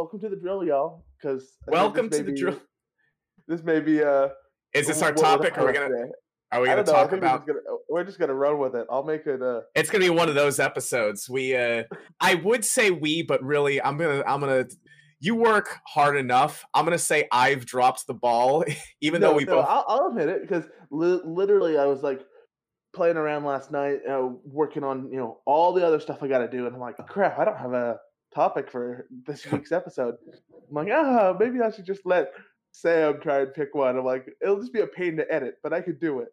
welcome to the drill, y'all. Because welcome to the drill. This may be is this our topic? Are we gonna talk about? We're just gonna run with it. I'll make it. It's gonna be one of those episodes. We I would say we, but really, I'm gonna. You work hard enough. I'm gonna say I've dropped the ball, even though we both. I'll admit it because literally, I was like playing around last night, working on all the other stuff I got to do, and I'm like, oh, crap, I don't have a topic for this week's episode. I'm like, maybe I should just let Sam try and pick one. I'm like, it'll just be a pain to edit, but I could do it.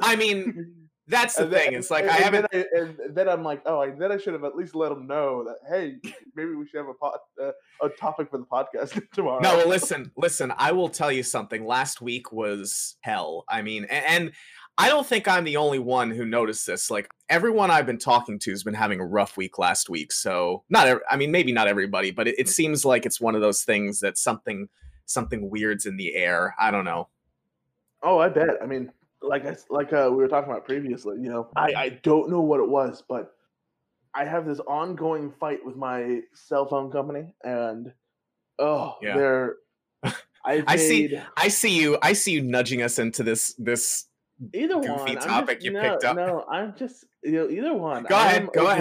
I mean, that's the thing. It's like I haven't. Then I'm like, then I should have at least let them know that hey, maybe we should have a topic for the podcast tomorrow. No, well, listen. I will tell you something. Last week was hell. I mean, and I don't think I'm the only one who noticed this. Like everyone I've been talking to has been having a rough week last week. So maybe not everybody, but it seems like it's one of those things that something weird's in the air. I don't know. Oh, I bet. I mean, like we were talking about previously, I don't know what it was, but I have this ongoing fight with my cell phone company, and they're. I see you nudging us into this. Either goofy one topic you picked up. No, I'm just either one. Go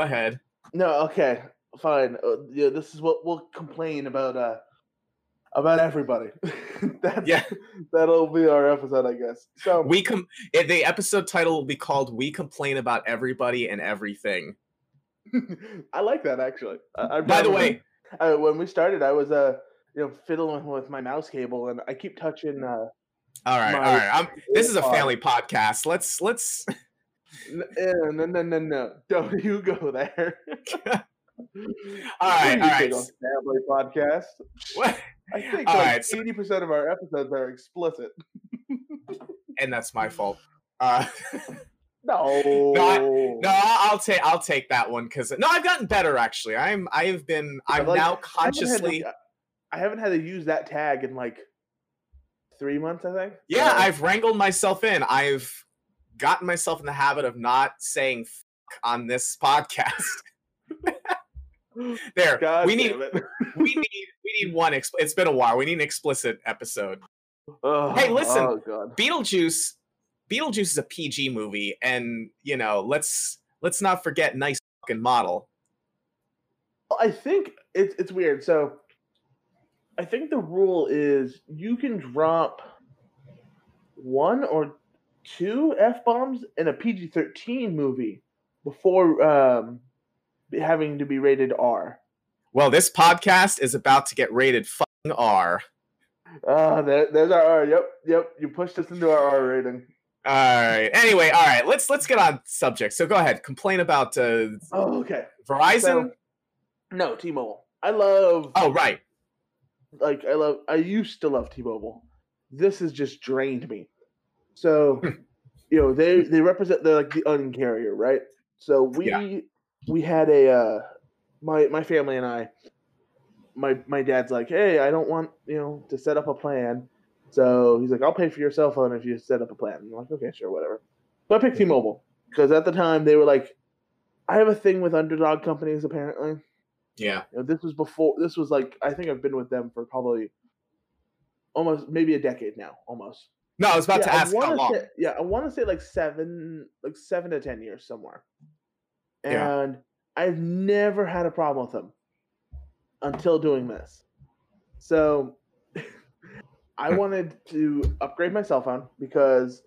ahead. No, okay, fine. This is what we'll complain about everybody. That'll be our episode, I guess. So the episode title will be called "We Complain About Everybody and Everything." I like that actually. By the way, when we started, I was fiddling with my mouse cable, and I keep touching. All right. This is a family podcast. Let's. No. Don't you go there. All right. Family podcast. What? I think 80% of our episodes are explicit. And that's my fault. I'll take that one because I've gotten better actually. I'm now consciously. I haven't had to use that tag in 3 months, I think. Yeah, I've wrangled myself in. I've gotten myself in the habit of not saying fuck on this podcast. There, God we need one. It's been a while. We need an explicit episode. Oh, hey, listen, Beetlejuice is a PG movie, and let's not forget nice fucking model. I think it's weird. So. I think the rule is you can drop one or two F-bombs in a PG-13 movie before having to be rated R. Well, this podcast is about to get rated fucking R. There's our R. Yep. You pushed us into our R rating. All right. Anyway, all right. Let's get on subject. So go ahead. Complain about Verizon? No, T-Mobile. I love... Oh, right. I used to love T-Mobile. This has just drained me. So, they represent the Un-carrier, right? So we had a my family and I. My dad's like, hey, I don't want to set up a plan. So he's like, I'll pay for your cell phone if you set up a plan. I'm like, okay, sure, whatever. So I picked T-Mobile because at the time they were like, I have a thing with underdog companies apparently. Yeah. This was I think I've been with them for probably almost maybe a decade now, almost. No, I was about to ask how long. I want to say 7 to 10 years somewhere. And I've never had a problem with them until doing this. So I wanted to upgrade my cell phone because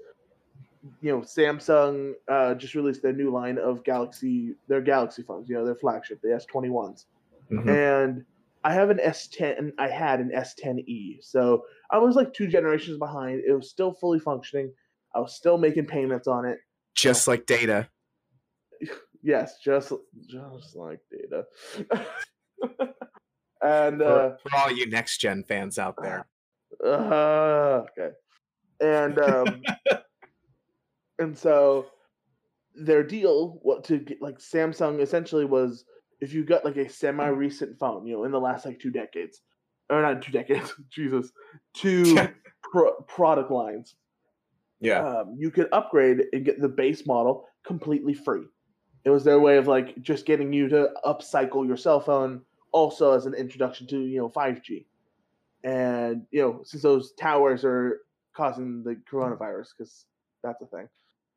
Samsung just released their new line of Galaxy phones, their flagship, the S21s. Mm-hmm. And I have an S10. I had an S10e, so I was two generations behind. It was still fully functioning. I was still making payments on it, just like data. Yes, just like data. And for all you next gen fans out there, okay. And and so their deal to get, Samsung essentially was, if you got a semi-recent phone, in the last 2 decades, or not 2 decades, Jesus, 2 product lines. Yeah. You could upgrade and get the base model completely free. It was their way of just getting you to upcycle your cell phone also as an introduction to, 5G. And, since those towers are causing the coronavirus, because that's a thing.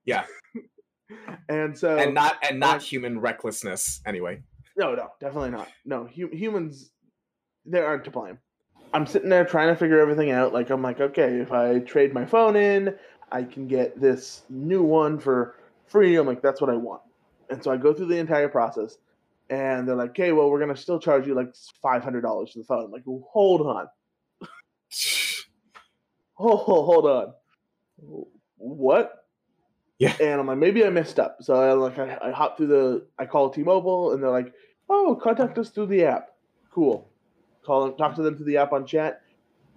Yeah. and not human recklessness anyway. No, definitely not. No, humans, they aren't to blame. I'm sitting there trying to figure everything out. I'm like, okay, if I trade my phone in, I can get this new one for free. I'm like, that's what I want. And so I go through the entire process, and they're like, okay, well, we're going to still charge you $500 for the phone. I'm like, well, hold on. Hold on. What? Yeah. And I'm like, maybe I messed up. So I hop through I call T-Mobile, and they're like, oh, contact us through the app. Cool. Talk to them through the app on chat.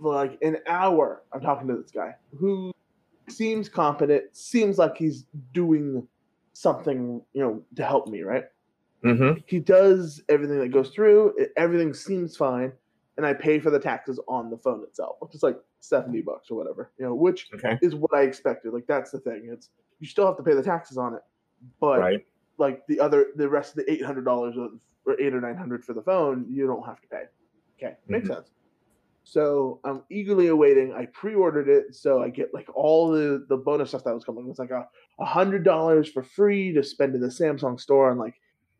For an hour, I'm talking to this guy who seems competent, seems like he's doing something, to help me, right? Mm-hmm. He does everything that goes through. Everything seems fine, and I pay for the taxes on the phone itself, which is $70 or whatever, which is what I expected. That's the thing. It's you still have to pay the taxes on it, but right. The rest of the $800 or $800 or $900 for the phone, you don't have to pay. Okay, makes sense. So I'm eagerly awaiting. I pre-ordered it, so I get all the bonus stuff that was coming. It was $100 for free to spend in the Samsung store on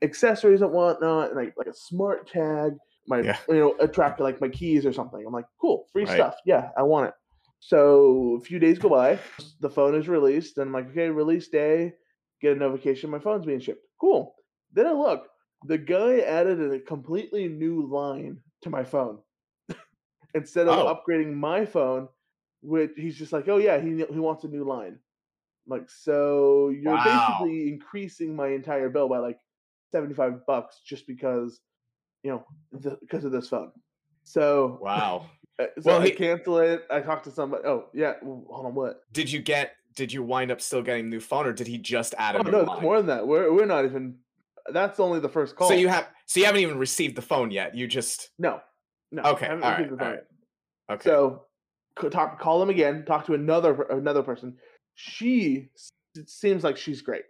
accessories and whatnot, and a smart tag, attracted my keys or something. I'm like, cool, free stuff. Yeah, I want it. So a few days go by, the phone is released, and I'm like, okay, release day, get a notification, my phone's being shipped. Cool. Then I look, the guy added a completely new line to my phone. Instead of upgrading my phone, which he's just like, oh yeah, he wants a new line. I'm like, so you're basically increasing my entire bill by $75 just because, because of this phone. So wow. So I cancel it. I talked to somebody. Oh yeah, hold on. What did you get? Did you wind up still getting a new phone, or did he just add a new line? It's more than that. We're not even. That's only the first call. So you haven't even received the phone yet. You just no. Okay. All right. Okay. So call him again. Talk to another person. She seems like she's great.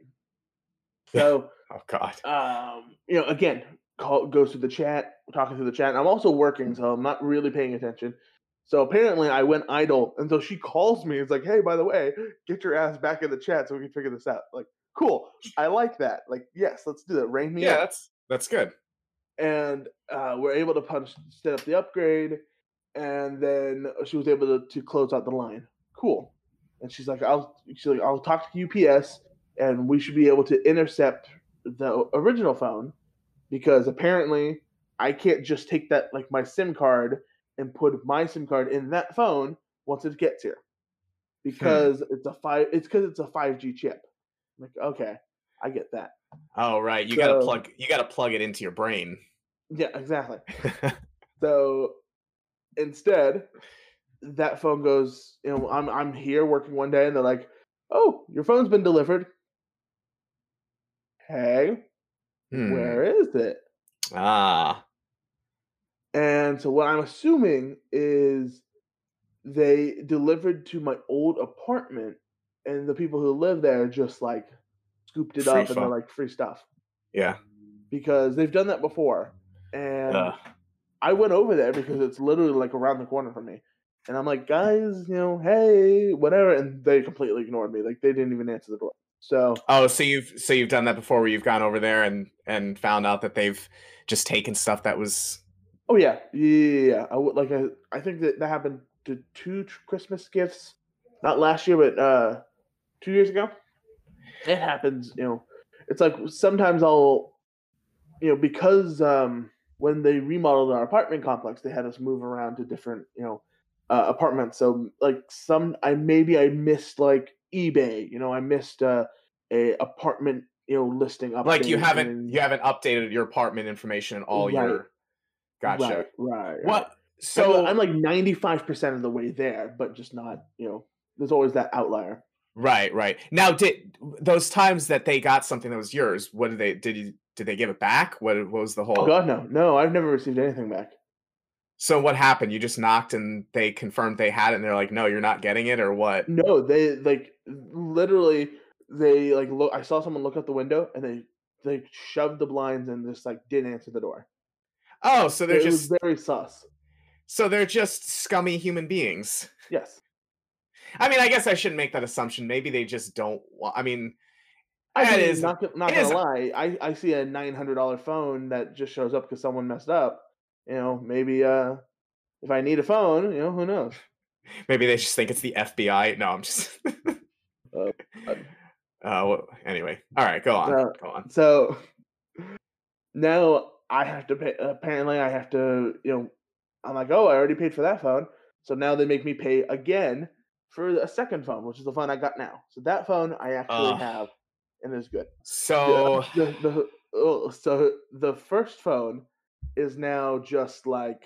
So oh God. Again, goes through the chat, talking through the chat. And I'm also working, so I'm not really paying attention. So apparently, I went idle, and so she calls me. It's like, hey, by the way, get your ass back in the chat so we can figure this out. Cool. I like that. Yes, let's do that. Ring me up. Yeah, that's good. And we're able to set up the upgrade, and then she was able to close out the line. Cool. And she's like, I'll talk to UPS, and we should be able to intercept the original phone, because apparently I can't just take that my SIM card and put my SIM card in that phone once it gets here, because it's a 5G chip. Okay, I get that. Oh right, you gotta plug it into your brain. Yeah, exactly. So instead, that phone goes. I'm here working one day, and they're like, "Oh, your phone's been delivered." Hey, where is it? Ah. And so what I'm assuming is they delivered to my old apartment, and the people who live there just scooped it up, and they're like, free stuff. Yeah. Because they've done that before. And I went over there because it's literally around the corner from me. And I'm like, guys, hey, whatever. And they completely ignored me. They didn't even answer the door. So. Oh, so you've done that before, where you've gone over there and found out that they've just taken stuff that was. Oh yeah. Yeah. I think that happened to two Christmas gifts, not last year, but 2 years ago. It happens, It's sometimes I'll, because when they remodeled our apartment complex, they had us move around to different, apartments. So I missed eBay, I missed a apartment, listing up. You haven't updated your apartment information in all year. Gotcha. Right. What? So I'm 95% of the way there, but just not, there's always that outlier. Right. Now, did those times that they got something that was yours, what did they did they give it back? What was the whole? Oh God, no! I've never received anything back. So what happened? You just knocked, and they confirmed they had it, and they're like, "No, you're not getting it," or what? No, they literally they look. I saw someone look out the window, and they shoved the blinds and just didn't answer the door. Oh, so they're just very sus. So they're just scummy human beings. Yes. I mean, I guess I shouldn't make that assumption. Maybe they just don't. I mean, not gonna lie. I see a $900 phone that just shows up because someone messed up. You know, maybe if I need a phone, you know, who knows? Maybe they just think it's the FBI. No, I'm just. Well, anyway, all right, go on. Go on. So now I have to pay. Apparently, I have to. You know, I'm like, oh, I already paid for that phone, so now they make me pay again for a second phone, which is the phone I got now. So that phone I actually have, and is good. So so the first phone is now just like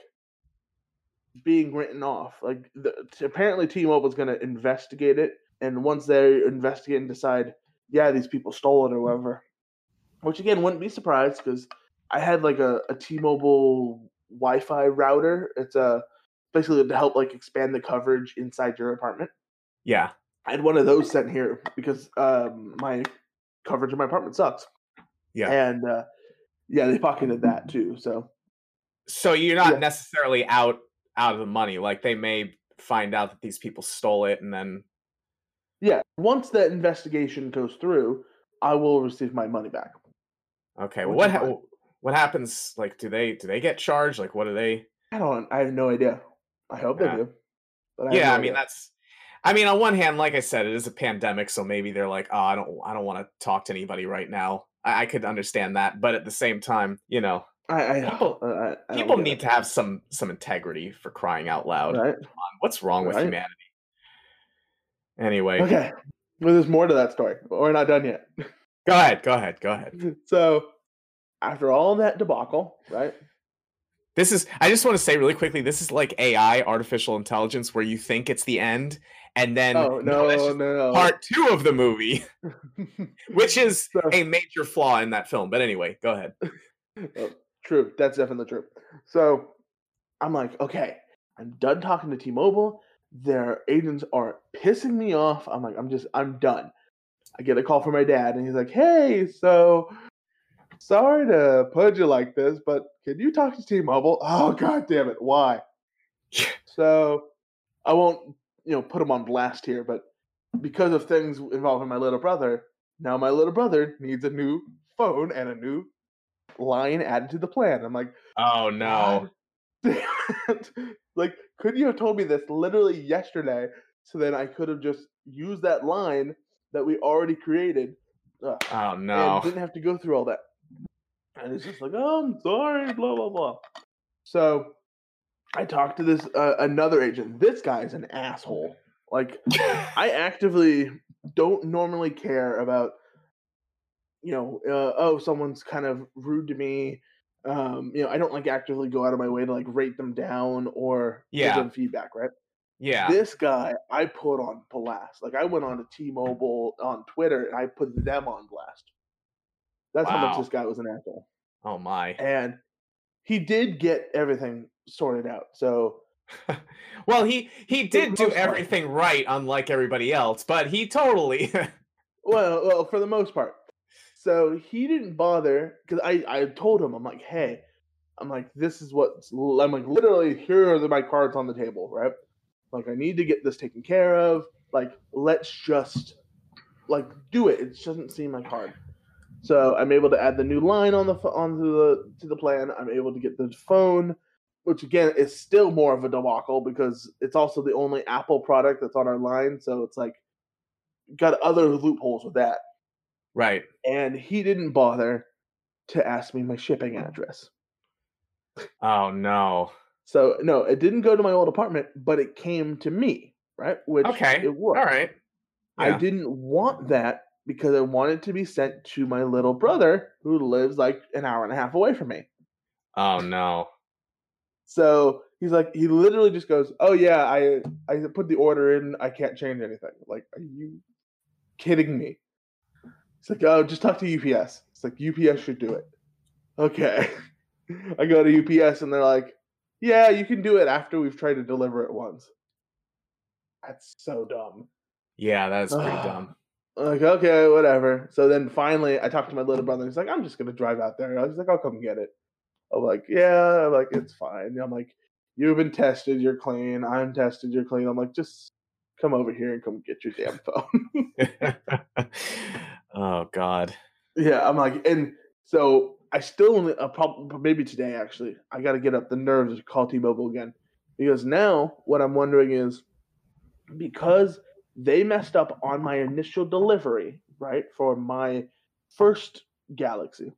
being written off. Like apparently T-Mobile is going to investigate it, and once they investigate and decide, yeah, these people stole it or whatever, which again wouldn't be surprised because I had like a T-Mobile Wi-Fi router. It's basically to help like expand the coverage inside your apartment. Yeah, I had one of those sent here because my coverage in my apartment sucks. Yeah, and yeah, they pocketed that too. So you're not necessarily out of the money. Like they may find out that these people stole it, and then once that investigation goes through, I will receive my money back. Okay, well, what happens? Like, do they get charged? Like, what are they? I have no idea. I hope they do. But I mean, on one hand, like I said, it is a pandemic, so maybe they're like, oh, I don't want to talk to anybody right now. I could understand that, but at the same time, you know, people need to have some integrity for crying out loud. Right? Come on, what's wrong with humanity? Anyway, okay. Well, there's more to that story, but we're not done yet. Go ahead. So, after all that debacle, right? This is, I just want to say really quickly, this is like AI, artificial intelligence, where you think it's the end, and then part two of the movie, which is a major flaw in that film. But anyway, go ahead. Oh, true. That's definitely true. So I'm like, okay, I'm done talking to T-Mobile. Their agents are pissing me off. I'm like, I'm done. I get a call from my dad, and he's like, hey, so... sorry to put you like this, but can you talk to T-Mobile? Oh, god damn it, why? So I won't, put him on blast here, but because of things involving my little brother, now my little brother needs a new phone and a new line added to the plan. I'm like, oh no. Like, couldn't you have told me this literally yesterday so then I could have just used that line that we already created? Oh no. And didn't have to go through all that. And it's just like, oh, I'm sorry, blah, blah, blah. So I talked to this another agent. This guy's an asshole. Like, I actively don't normally care about, someone's kind of rude to me. I don't like actively go out of my way to like rate them down or give them feedback, right? Yeah. This guy, I put on blast. Like, I went on to T-Mobile on Twitter and I put them on blast. That's how much this guy was an asshole. Oh, my. And he did get everything sorted out. So, well, he did do everything right, unlike everybody else, but he totally. well, for the most part. So he didn't bother because I told him, I'm like, hey, this is what's. I'm like, literally, here are my cards on the table, right? Like, I need to get this taken care of. Like, let's just, like, do it. It doesn't seem like hard. So I'm able to add the new line onto the plan. I'm able to get the phone, which again is still more of a debacle because it's also the only Apple product that's on our line. So it's like got other loopholes with that, right? And he didn't bother to ask me my shipping address. Oh no! So no, it didn't go to my old apartment, but it came to me, right? Which it was. All right. Yeah. I didn't want that, because I wanted to be sent to my little brother who lives like an hour and a half away from me. Oh, no. So he's like, he literally just goes, oh, yeah, I put the order in. I can't change anything. Like, are you kidding me? It's like, oh, just talk to UPS. It's like, UPS should do it. Okay. I go to UPS and they're like, yeah, you can do it after we've tried to deliver it once. That's so dumb. Yeah, that is pretty dumb. Like, okay, whatever. So then finally I talked to my little brother. He's like, I'm just going to drive out there. I was like, I'll come get it. of like, yeah, like it's fine. I'm like, you've been tested, you're clean. I'm tested, you're clean. I'm like, just come over here and come get your damn phone. Oh God. Yeah, I'm like, and so I still only maybe today actually I got to get up the nerves to call T-Mobile again, because now what I'm wondering is, because they messed up on my initial delivery, right, for my first Galaxy,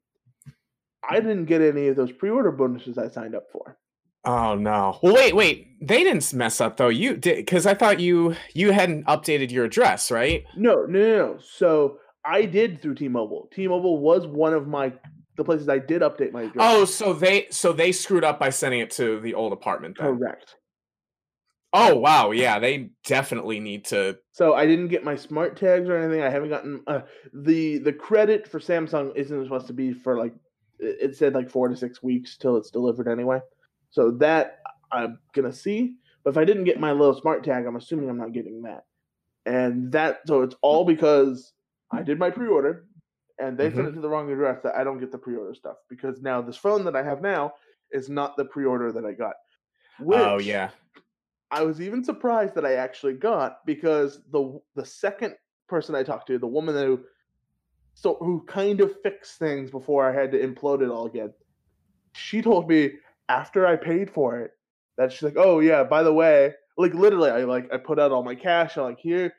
I didn't get any of those pre-order bonuses I signed up for. Oh no! Well, wait. They didn't mess up though. You did, because I thought you hadn't updated your address, right? No. So I did through T-Mobile. T-Mobile was one of the places I did update my address. Oh, so they screwed up by sending it to the old apartment then. Correct. Oh wow, yeah, they definitely need to. So I didn't get my smart tags or anything. I haven't gotten the credit for Samsung isn't supposed to be for like, it said like 4 to 6 weeks till it's delivered anyway. So that I'm going to see. But if I didn't get my little smart tag, I'm assuming I'm not getting that. And that, so it's all because I did my pre-order and they sent it to the wrong address, that I don't get the pre-order stuff, because now this phone that I have now is not the pre-order that I got. Which, oh, yeah. I was even surprised that I actually got, because the second person I talked to, the woman who kind of fixed things before I had to implode it all again, she told me, after I paid for it, that she's like, oh yeah, by the way, like literally, I put out all my cash. I'm like, here,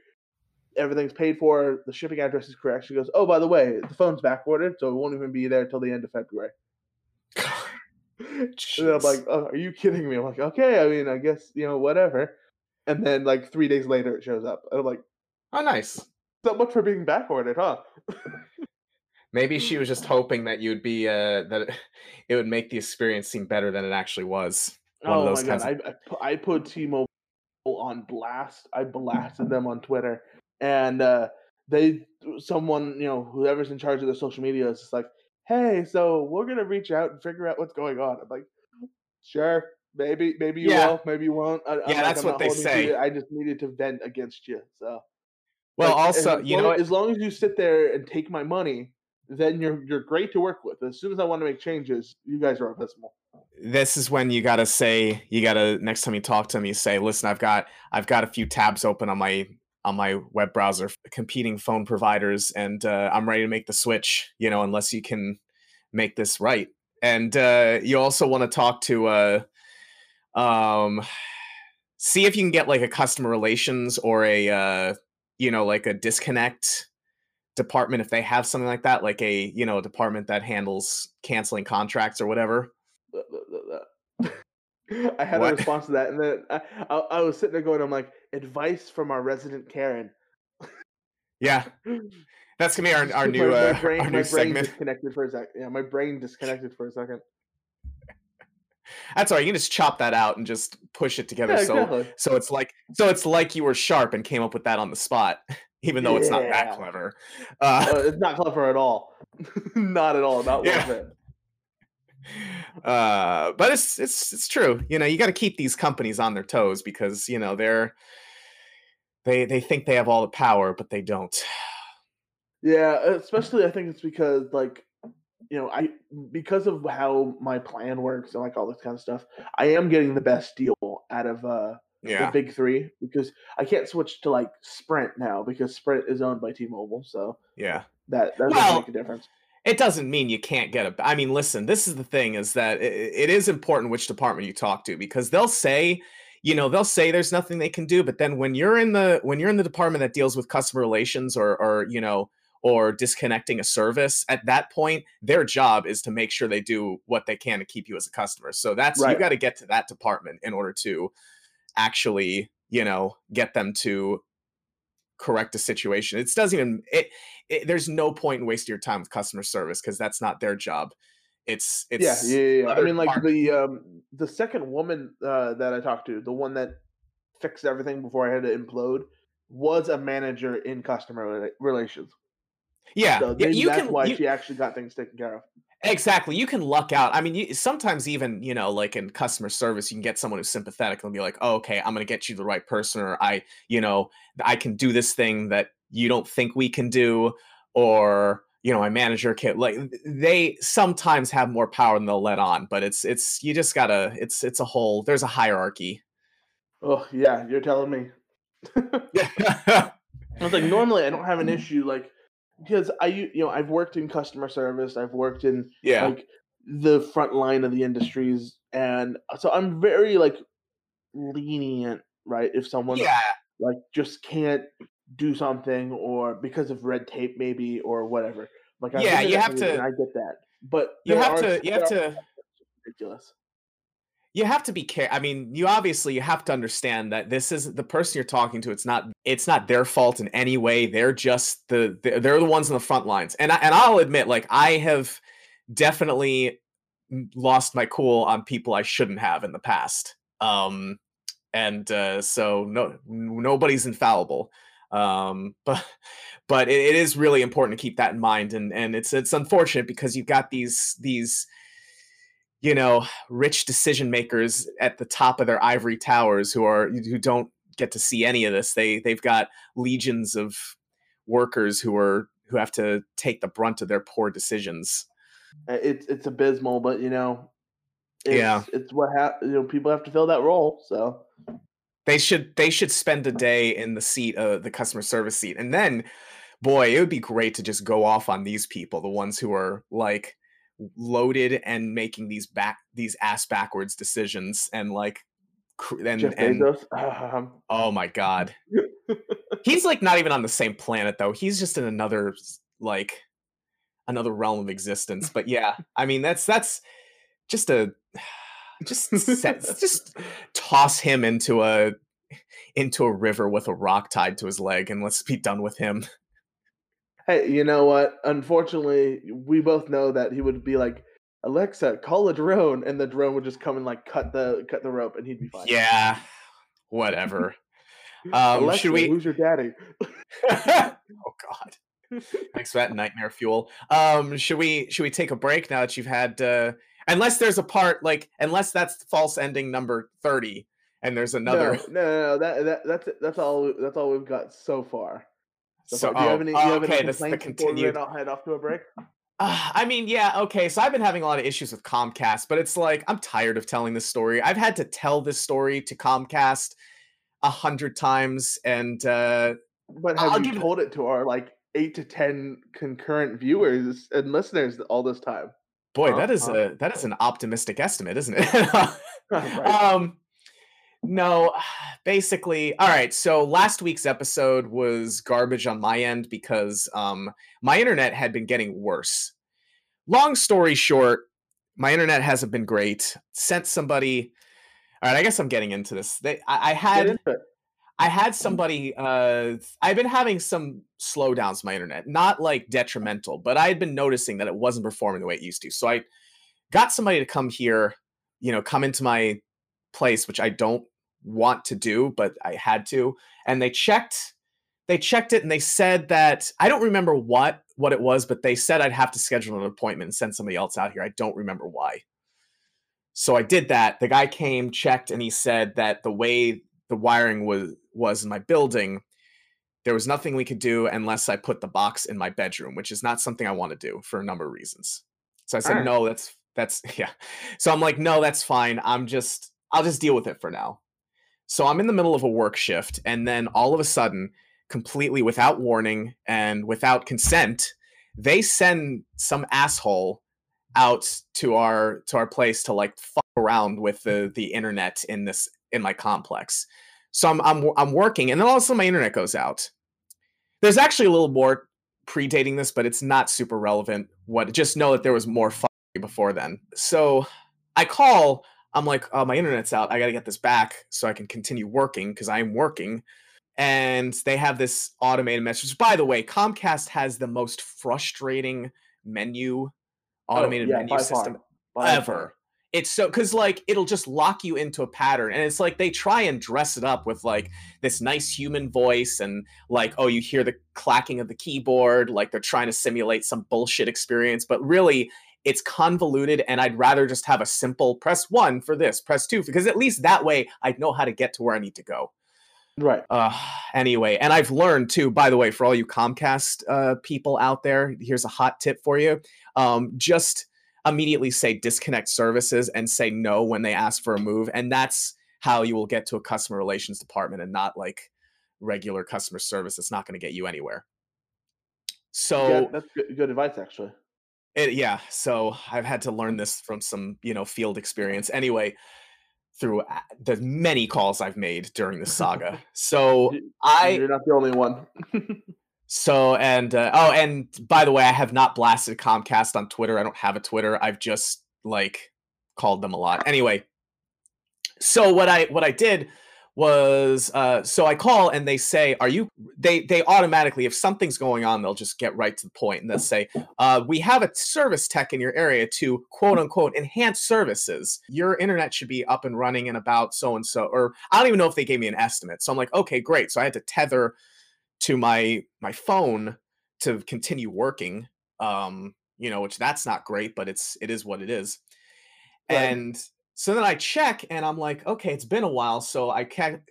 everything's paid for. The shipping address is correct. She goes, oh, by the way, the phone's backordered, so it won't even be there till the end of February. And I'm like, oh, are you kidding me? I'm like, okay, I mean, I guess, you know, whatever. And then like 3 days later, it shows up. And I'm like, oh, nice. So much for being backordered, huh? Maybe she was just hoping that you'd be that it would make the experience seem better than it actually was. I put T-Mobile on blast. I blasted them on Twitter, and whoever's in charge of their social media is just like, "Hey, so we're gonna reach out and figure out what's going on." I'm like, "Sure, maybe you will, maybe you won't." That's what they say. I just needed to vent against you. So, well, like, also, you know, as long as you sit there and take my money, then you're great to work with. As soon as I want to make changes, you guys are abysmal. This is when you gotta say, next time you talk to them, you say, listen, I've got a few tabs open on my web browser, competing phone providers, and I'm ready to make the switch, you know, unless you can make this right. And you also want to talk to see if you can get like a customer relations or a like a disconnect department, if they have something like that, like a, you know, a department that handles canceling contracts or whatever. I had a response to that, and then I was sitting there going, I'm like, advice from our resident Karen. Yeah, that's gonna be our new our new segment. My brain disconnected for a second. That's all right. You can just chop that out and just push it together. Yeah, exactly. So it's like you were sharp and came up with that on the spot, even though it's not that clever. It's not clever at all. Not at all. Not worth it. But it's true. You know, you got to keep these companies on their toes, because you know they think they have all the power, but they don't. Yeah, especially I think it's because like, you know, because of how my plan works and like all this kind of stuff, I am getting the best deal out of the big three, because I can't switch to like Sprint now, because Sprint is owned by T-Mobile. So yeah, that doesn't make a difference. It doesn't mean you can't get I mean, listen, this is the thing, is that it is important which department you talk to, because they'll say there's nothing they can do. But then when you're in the department that deals with customer relations or disconnecting a service, at that point, their job is to make sure they do what they can to keep you as a customer. So that's right. You got to get to that department in order to actually, you know, get them to correct a situation. It doesn't even there's no point in wasting your time with customer service, because that's not their job. It's I mean, like the second woman that I talked to, the one that fixed everything before I had to implode, was a manager in customer relations. Yeah, so she actually got things taken care of. Exactly. You can luck out. I mean, sometimes even, you know, like in customer service, you can get someone who's sympathetic and be like, oh, okay, I'm going to get you the right person, or I can do this thing that you don't think we can do, or, you know, I manage your kid. Like, they sometimes have more power than they'll let on, but it's you just gotta, it's a whole, there's a hierarchy. Oh yeah, you're telling me. I was like, normally I don't have an issue, like, because I've worked in customer service, I've worked in like the front line of the industries, and so I'm very like lenient, right? If someone like just can't do something, or because of red tape maybe, or whatever. Like, I get that, but ridiculous. You have to be careful. I mean, you have to understand that this isn't the person you're talking to. It's not their fault in any way. They're just they're the ones on the front lines. And I'll admit, like, I have definitely lost my cool on people I shouldn't have in the past. So nobody's infallible. But it is really important to keep that in mind. And it's unfortunate because you've got these, you know, rich decision makers at the top of their ivory towers who don't get to see any of this. They've got legions of workers who have to take the brunt of their poor decisions. It's abysmal, but you know, it's what people have to fill that role. So they should spend a day in the seat, the customer service seat, and then, boy, it would be great to just go off on these people, the ones who are like loaded and making these ass backwards decisions, and like, and Jeff Bezos. Oh my God, he's like not even on the same planet though. He's just in another realm of existence. But yeah, I mean, that's just toss him into a river with a rock tied to his leg, and let's be done with him. Hey, you know what? Unfortunately, we both know that he would be like, "Alexa, call a drone," and the drone would just come and like cut the rope, and he'd be fine. Yeah, whatever. Alexa, should we? Who's your daddy? Oh God! Thanks for that nightmare fuel. Should we take a break now that you've had? Unless there's a part unless that's false ending number 30, and there's another. No. That's all we've got so far. So do you have any this is the continued. I'll head off to a break. I mean, yeah, okay. So I've been having a lot of issues with Comcast, but it's like I'm tired of telling this story. I've had to tell this story to Comcast 100 times, and but have you told it to our 8 to 10 concurrent viewers and listeners all this time? Boy, that is an optimistic estimate, isn't it? Right. No, basically, all right, so last week's episode was garbage on my end because my internet had been getting worse. Long story short, my internet hasn't been great. Sent somebody, all right, I guess I'm getting into this. I had somebody, I've been having some slowdowns with my internet, not like detrimental, but I had been noticing that it wasn't performing the way it used to. So I got somebody to come here, come into my place, which I don't want to do, but I had to, and they checked it, and they said that I don't remember what it was, but they said I'd have to schedule an appointment and send somebody else out here. I don't remember why. So I did that. The guy came, checked, and he said that the way the wiring was in my building, there was nothing we could do unless I put the box in my bedroom, which is not something I want to do for a number of reasons. So I said, no, that's yeah. So I'm like, no, that's fine. I'll just deal with it for now. So I'm in the middle of a work shift, and then all of a sudden, completely without warning and without consent, they send some asshole out to our place to fuck around with the internet in my complex. So I'm working, and then all of a sudden my internet goes out. There's actually a little more predating this, but it's not super relevant. Just know that there was more fucking before then. So I call. I'm like, oh, my internet's out. I got to get this back so I can continue working because I'm working. And they have this automated message. By the way, Comcast has the most frustrating menu system ever. It's so, because it'll just lock you into a pattern. And it's like they try and dress it up with this nice human voice and oh, you hear the clacking of the keyboard. They're trying to simulate some bullshit experience. But really, it's convoluted, and I'd rather just have a simple press 1 for this, press 2, because at least that way I'd know how to get to where I need to go. Right. Anyway, and I've learned too, by the way, for all you Comcast people out there, here's a hot tip for you. Just immediately say disconnect services and say no when they ask for a move. And that's how you will get to a customer relations department and not like regular customer service. It's not going to get you anywhere. So yeah, that's good advice, actually. Yeah. So I've had to learn this from some, field experience. Anyway, through the many calls I've made during the saga. So you're not the only one. So, and by the way, I have not blasted Comcast on Twitter. I don't have a Twitter. I've just called them a lot. Anyway. So what I did was, so I call and they say, they automatically, if something's going on, they'll just get right to the point and they'll say, we have a service tech in your area to quote unquote enhance services. Your internet should be up and running in about so-and-so, or I don't even know if they gave me an estimate. So I'm like, okay, great. So I had to tether to my phone to continue working, which that's not great, but it is what it is. Right. And so then I check and I'm like, okay, it's been a while. So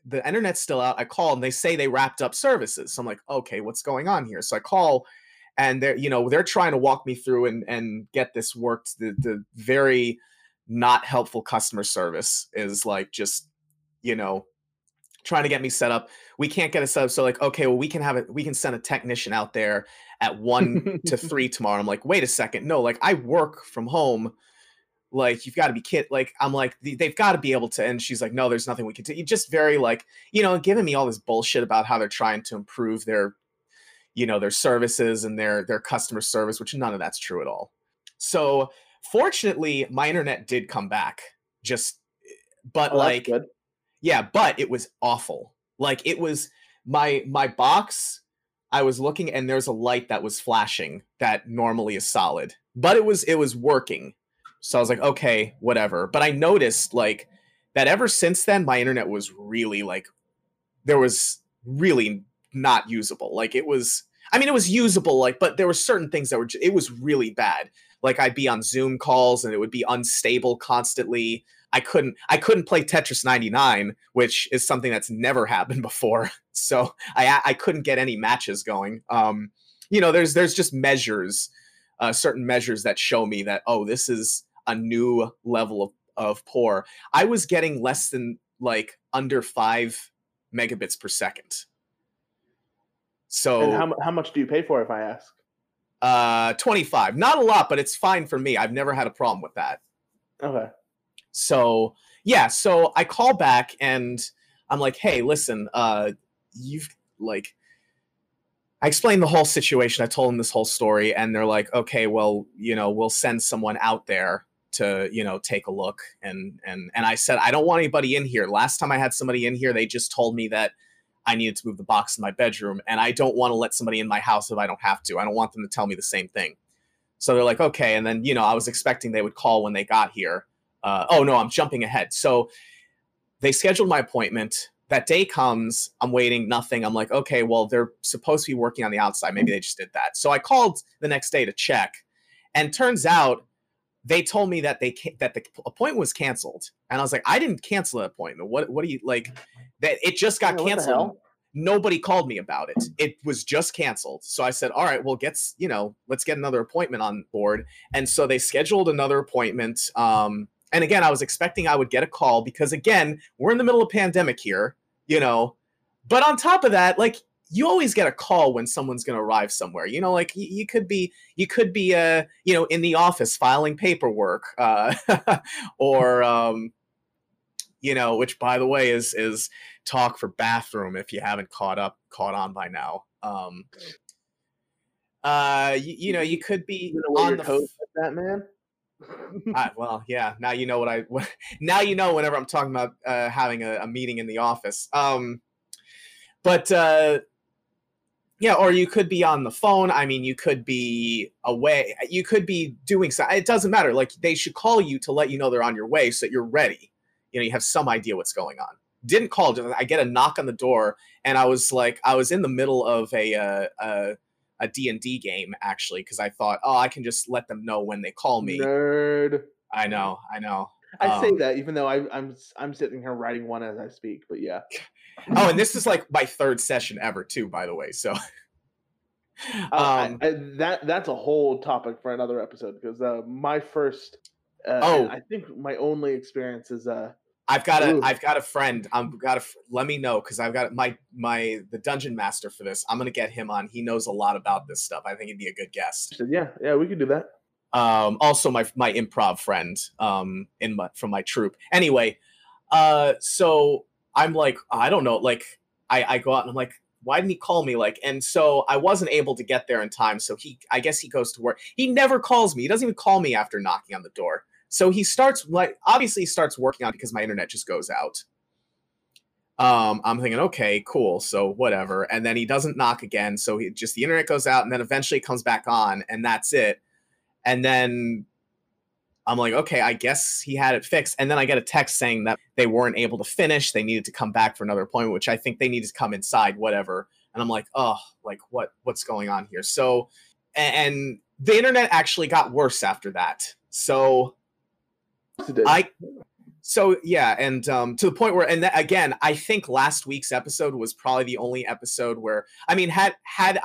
the internet's still out. I call and they say they wrapped up services. So I'm like, okay, what's going on here? So I call and they're trying to walk me through and get this worked. The very not helpful customer service is trying to get me set up. We can't get it set up. So like, okay, well, we can send a technician out there at 1 to 3 tomorrow. I'm like, wait a second. No, I work from home. You've got to be kidding. I'm like, they've got to be able to. And she's like, no, there's nothing we can do. You just very giving me all this bullshit about how they're trying to improve their, their services and their customer service, which none of that's true at all. So fortunately my internet did come back but yeah, but it was awful. It was my box. I was looking and there's a light that was flashing that normally is solid, but it was working. So I was like, okay, whatever. But I noticed that ever since then, my internet was really there was really not usable. It was usable, but there were certain things that were, it was really bad. I'd be on Zoom calls and it would be unstable constantly. I couldn't play Tetris 99, which is something that's never happened before. So I couldn't get any matches going. There's just measures, certain measures that show me that, oh, this is a new level of poor. I was getting less than under 5 megabits per second. So and how much do you pay for, if I ask? $25. Not a lot, but it's fine for me. I've never had a problem with that. Okay. So yeah, so I call back and I'm like, hey, listen, I explained the whole situation. I told them this whole story and they're like, okay, well, we'll send someone out there to, take a look. And I said, I don't want anybody in here. Last time I had somebody in here, they just told me that I needed to move the box in my bedroom and I don't want to let somebody in my house if I don't have to. I don't want them to tell me the same thing. So they're like, okay. And then, I was expecting they would call when they got here. Oh no, I'm jumping ahead. So they scheduled my appointment. That day comes, I'm waiting, nothing. I'm like, okay, well, they're supposed to be working on the outside. Maybe they just did that. So I called the next day to check. And turns out they told me that that the appointment was canceled. And I was like, I didn't cancel the appointment. What do you that it just got canceled. Nobody called me about it. It was just canceled. So I said, all right, well, let's get another appointment on board. And so they scheduled another appointment. And again, I was expecting I would get a call because, again, we're in the middle of pandemic here, But on top of that, you always get a call when someone's going to arrive somewhere. You could be, in the office filing paperwork, or, which, by the way, is talk for bathroom if you haven't caught on by now. You could be on the coast with that, man. Well, yeah, now you know whenever I'm talking about having a meeting in the office. Yeah, or you could be on the phone. I mean, you could be away. You could be doing so. It doesn't matter. They should call you to let you know they're on your way so that you're ready. You have some idea what's going on. Didn't call. I get a knock on the door, and I was in the middle of a D&D game, actually, because I thought, oh, I can just let them know when they call me. Nerd. I know. I say that even though I'm sitting here writing one as I speak, but yeah. Oh, and this is like my third session ever too, by the way. So that's a whole topic for another episode, because my first I think my only experience is I've got a friend. Let me know, because I've got the dungeon master for this. I'm gonna get him on. He knows a lot about this stuff. I think he'd be a good guest. Yeah, we could do that. Also my improv friend from my troupe. Anyway, so I'm like, I don't know. Like I go out and I'm like, why didn't he call me? Like, and so I wasn't able to get there in time. So I guess he goes to work. He never calls me. He doesn't even call me after knocking on the door. So he starts working on it because my internet just goes out. I'm thinking, okay, cool. So whatever. And then he doesn't knock again. So the internet goes out, and then eventually it comes back on, and that's it. And then I'm like, okay, I guess he had it fixed. And then I get a text saying that they weren't able to finish. They needed to come back for another appointment, which I think they needed to come inside, whatever. And I'm like, oh, like what's going on here? So, and the internet actually got worse after that. So yeah, and to the point where, and again, I think last week's episode was probably the only episode where, I mean, had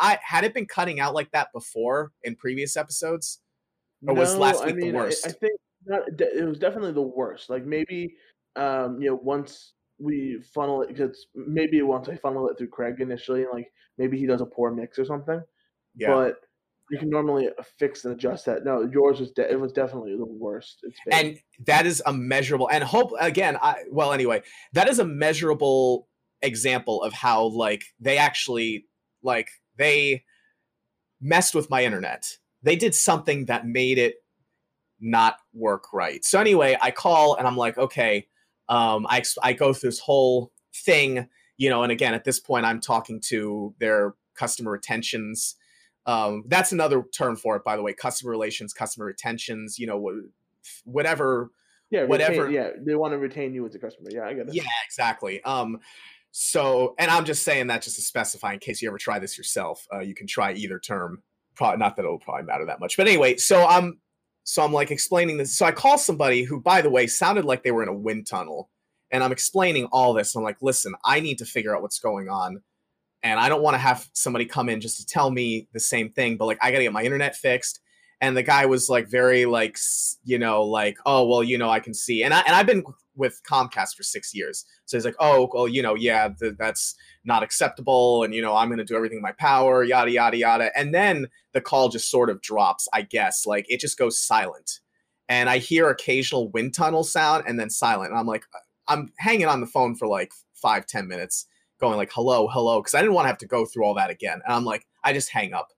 it been cutting out like that before in previous episodes, or was last week the worst? I think it was definitely the worst. Like maybe, once we funnel it, because maybe once I funnel it through Craig initially, like maybe he does a poor mix or something. Yeah. But you can normally fix and adjust that. No, yours was it was definitely the worst. And that is a measurable and hope again. That is a measurable example of how like they actually like they messed with my internet. They did something that made it not work right. So anyway, I call and I'm like, okay, I go through this whole thing, and again, at this point I'm talking to their customer retentions. That's another term for it, by the way, customer relations, customer retentions, whatever. Yeah. Whatever. Retain, yeah. They want to retain you as a customer. Yeah. I get it. Yeah, exactly. So, and I'm just saying that just to specify in case you ever try this yourself, you can try either term. Probably not that it'll probably matter that much, but anyway, so I'm like explaining this. So I call somebody who, by the way, sounded like they were in a wind tunnel, and I'm explaining all this. And I'm like, listen, I need to figure out what's going on, and I don't want to have somebody come in just to tell me the same thing. But like, I gotta get my internet fixed. And the guy was like, very like, like, oh well, I can see. And I've been with Comcast for 6 years, so he's like, oh well, yeah, that's not acceptable, and I'm gonna do everything in my power, yada yada yada. And then the call just sort of drops, I guess, like it just goes silent, and I hear occasional wind tunnel sound and then silent. And I'm like, I'm hanging on the phone for like 5-10 minutes, going like, hello, because I didn't want to have to go through all that again. And I'm like, I just hang up.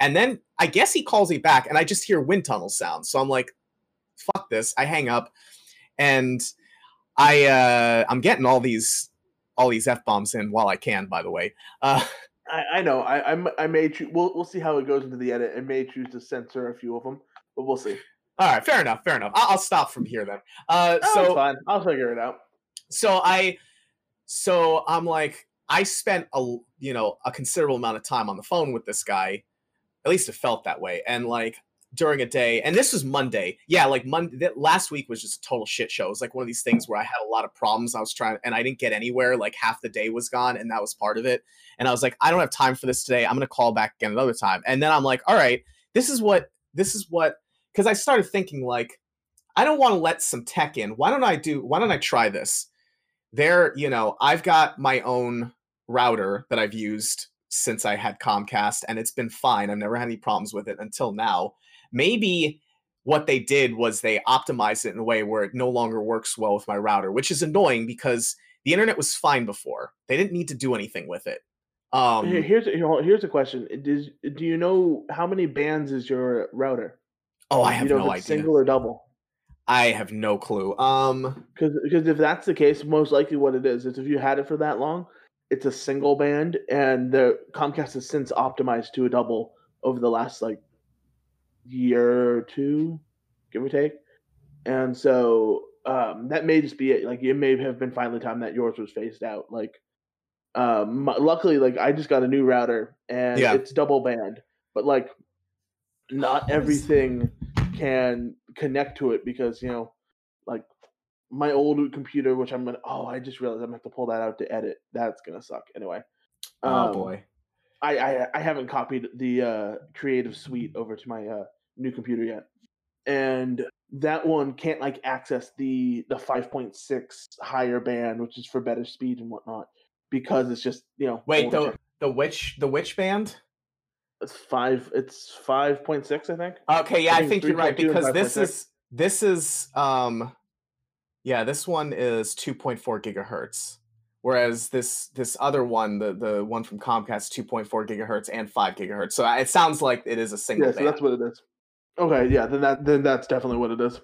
And then I guess he calls me back, and I just hear wind tunnel sound. So I'm like, fuck this, I hang up. And I'm getting all these F-bombs in while I can, by the way. I know. I may choose, we'll see how it goes into the edit. I may choose to censor a few of them, but we'll see. All right, fair enough. I'll stop from here then. It's fine. I'll figure it out. So I'm like, I spent a considerable amount of time on the phone with this guy. At least it felt that way. And like, during a day, and this was Monday. Yeah, like Monday last week was just a total shit show. It was like one of these things where I had a lot of problems. I was trying, and I didn't get anywhere. Like half the day was gone, and that was part of it. And I was like, I don't have time for this today. I'm gonna call back again another time. And then I'm like, all right, this is what, because I started thinking like, I don't want to let some tech in. Why don't I try this? I've got my own router that I've used since I had Comcast, and it's been fine. I've never had any problems with it until now. Maybe what they did was they optimized it in a way where it no longer works well with my router, which is annoying because the internet was fine before. They didn't need to do anything with it. Here's a question. Do you know how many bands is your router? Oh, I have no idea. Single or double? I have no clue. Because if that's the case, most likely what it is if you had it for that long, it's a single band, and the Comcast has since optimized to a double over the last like year or two, give or take. And so that may just be it. Like it may have been finally time that yours was phased out. Like luckily, like I just got a new router, and it's double band, but like not everything can connect to it because like my old computer, which I'm going to, oh, I just realized I'm going to have to pull that out to edit. That's going to suck. Anyway. Oh, boy. I haven't copied the Creative Suite over to my new computer yet. And that one can't like access the 5.6 higher band, which is for better speed and whatnot, because it's just, you know. Wait, the which band? It's 5.6, I think. Okay, yeah, I think you're right, because this one is 2.4 gigahertz. Whereas this other one, the one from Comcast, 2.4 gigahertz and 5 gigahertz. So it sounds like it is a single band. So that's what it is. Okay, yeah, then that's definitely what it is.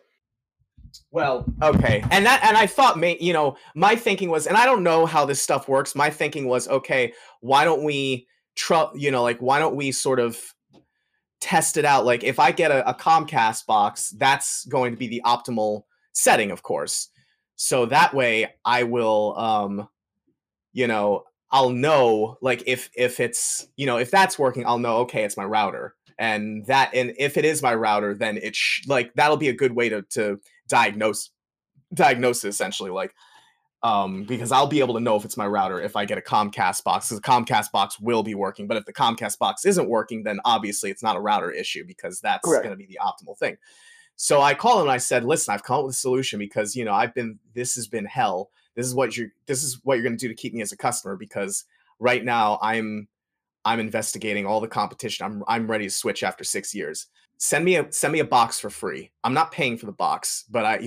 Well, okay. And I thought, you know, my thinking was, and I don't know how this stuff works. My thinking was, okay, why don't we why don't we sort of test it out? Like if I get a Comcast box, that's going to be the optimal setting, of course. So that way I will I'll know, like, if it's, you know, if that's working, I'll know, okay, it's my router. And if it is my router, then it's that'll be a good way to diagnose it, essentially, like, because I'll be able to know if it's my router if I get a Comcast box, because the Comcast box will be working. But if the Comcast box isn't working, then obviously it's not a router issue, because that's going to be the optimal thing. So I called him and I said, listen, I've come up with a solution, because, you know, this has been hell. This is what you're going to do to keep me as a customer, because right now I'm investigating all the competition. I'm ready to switch after 6 years. Send me a box for free. I'm not paying for the box, but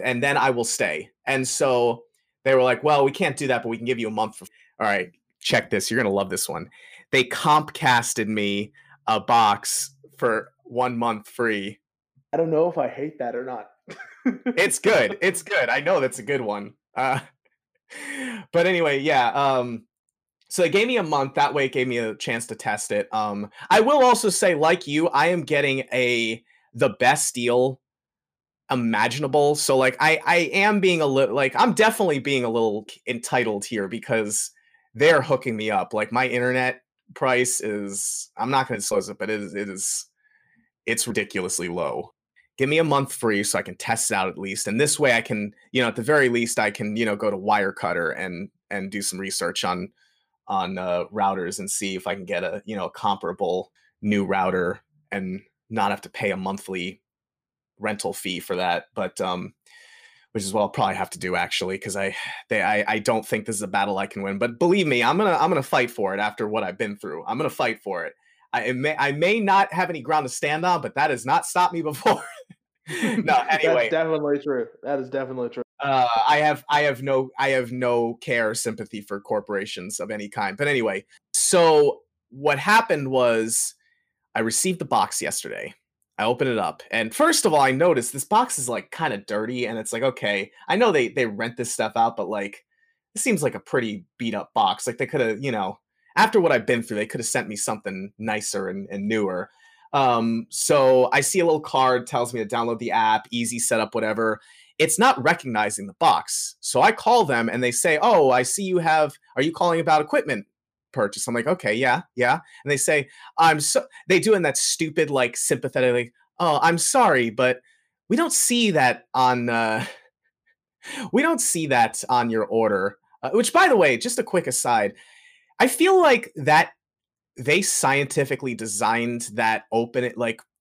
and then I will stay. And so they were like, well, we can't do that, but we can give you a month for free. All right, check this. You're going to love this one. They Comcasted me a box for 1 month free. I don't know if I hate that or not. It's good. It's good. I know that's a good one. But anyway, yeah. So they gave me a month. That way it gave me a chance to test it. I will also say, like you, I am getting the best deal imaginable. So like I am being a little, like, I'm definitely being a little entitled here, because they're hooking me up. Like my internet price is, I'm not going to disclose it, but it's ridiculously low. Give me a month free so I can test it out at least. And this way I can, you know, at the very least I can, you know, go to Wirecutter and do some research on routers and see if I can get a, you know, a comparable new router and not have to pay a monthly rental fee for that. But which is what I'll probably have to do, actually, because I don't think this is a battle I can win. But believe me, I'm gonna fight for it after what I've been through. I'm gonna fight for it. I may not have any ground to stand on, but that has not stopped me before. No, anyway, that's definitely true. That is definitely true. I have no care or sympathy for corporations of any kind. But anyway, so what happened was I received the box yesterday. I open it up, and first of all, I noticed this box is like kind of dirty, and it's like, okay, I know they rent this stuff out, but like it seems like a pretty beat up box. Like they could have, you know, after what I've been through, they could have sent me something nicer and newer. So I see a little card, tells me to download the app, easy setup, whatever. It's not recognizing the box. So I call them and they say, oh, I see you are you calling about equipment purchase? I'm like, okay, yeah. And they say, they do in that stupid, like, sympathetic, like, oh, I'm sorry, but we don't see that on your order, which, by the way, just a quick aside, I feel like that they scientifically designed that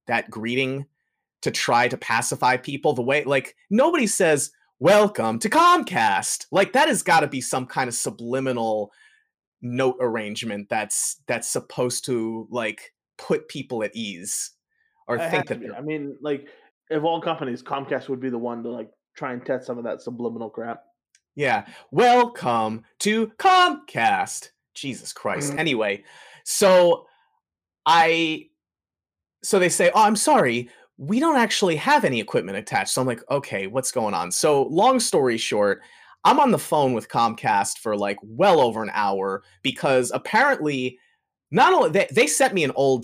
that greeting to try to pacify people. The way, like, nobody says, welcome to Comcast. Like, that has got to be some kind of subliminal note arrangement that's supposed to, like, put people at ease, or I mean, like, of all companies, Comcast would be the one to, like, try and test some of that subliminal crap. Yeah, welcome to Comcast. Jesus Christ. Anyway, so they say, oh, I'm sorry, we don't actually have any equipment attached. So I'm like, okay, what's going on? So long story short, I'm on the phone with Comcast for like well over an hour, because apparently not only they sent me an old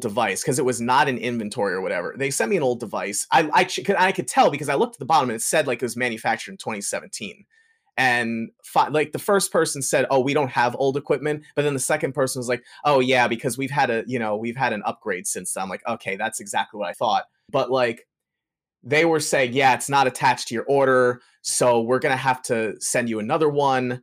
device, because it was not in inventory or whatever. They sent me an old device. I could tell, because I looked at the bottom and it said like it was manufactured in 2017. And like the first person said, oh, we don't have old equipment. But then the second person was like, oh, yeah, because we've had an upgrade since then. I'm like, OK, that's exactly what I thought. But like they were saying, yeah, it's not attached to your order, so we're going to have to send you another one.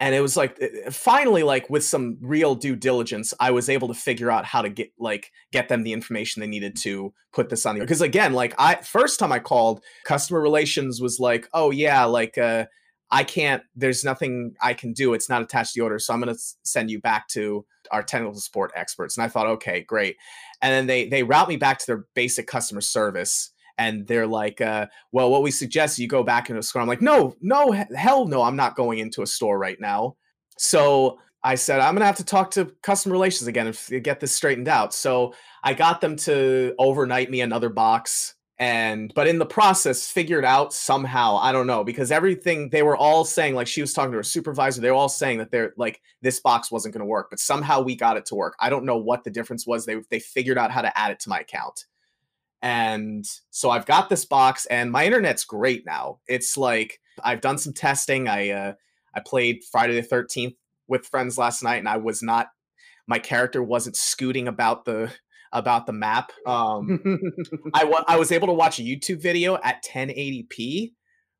And it was like, finally, like with some real due diligence, I was able to figure out how to get them the information they needed to put this on the, because again, like first time I called, customer relations was like, oh yeah, like, I can't, there's nothing I can do. It's not attached to the order. So I'm going to send you back to our technical support experts. And I thought, okay, great. And then they route me back to their basic customer service. And they're like, well, what we suggest is you go back into a store. I'm like, no, hell no, I'm not going into a store right now. So I said, I'm going to have to talk to customer relations again and get this straightened out. So I got them to overnight me another box. But in the process, figured out somehow, I don't know, because everything, they were all saying, like she was talking to her supervisor, they were all saying that they're like, this box wasn't going to work, but somehow we got it to work. I don't know what the difference was. They figured out how to add it to my account. And so I've got this box and my internet's great now. It's like, I've done some testing. I played Friday the 13th with friends last night and I was not, my character wasn't scooting about the map. I was able to watch a YouTube video at 1080p,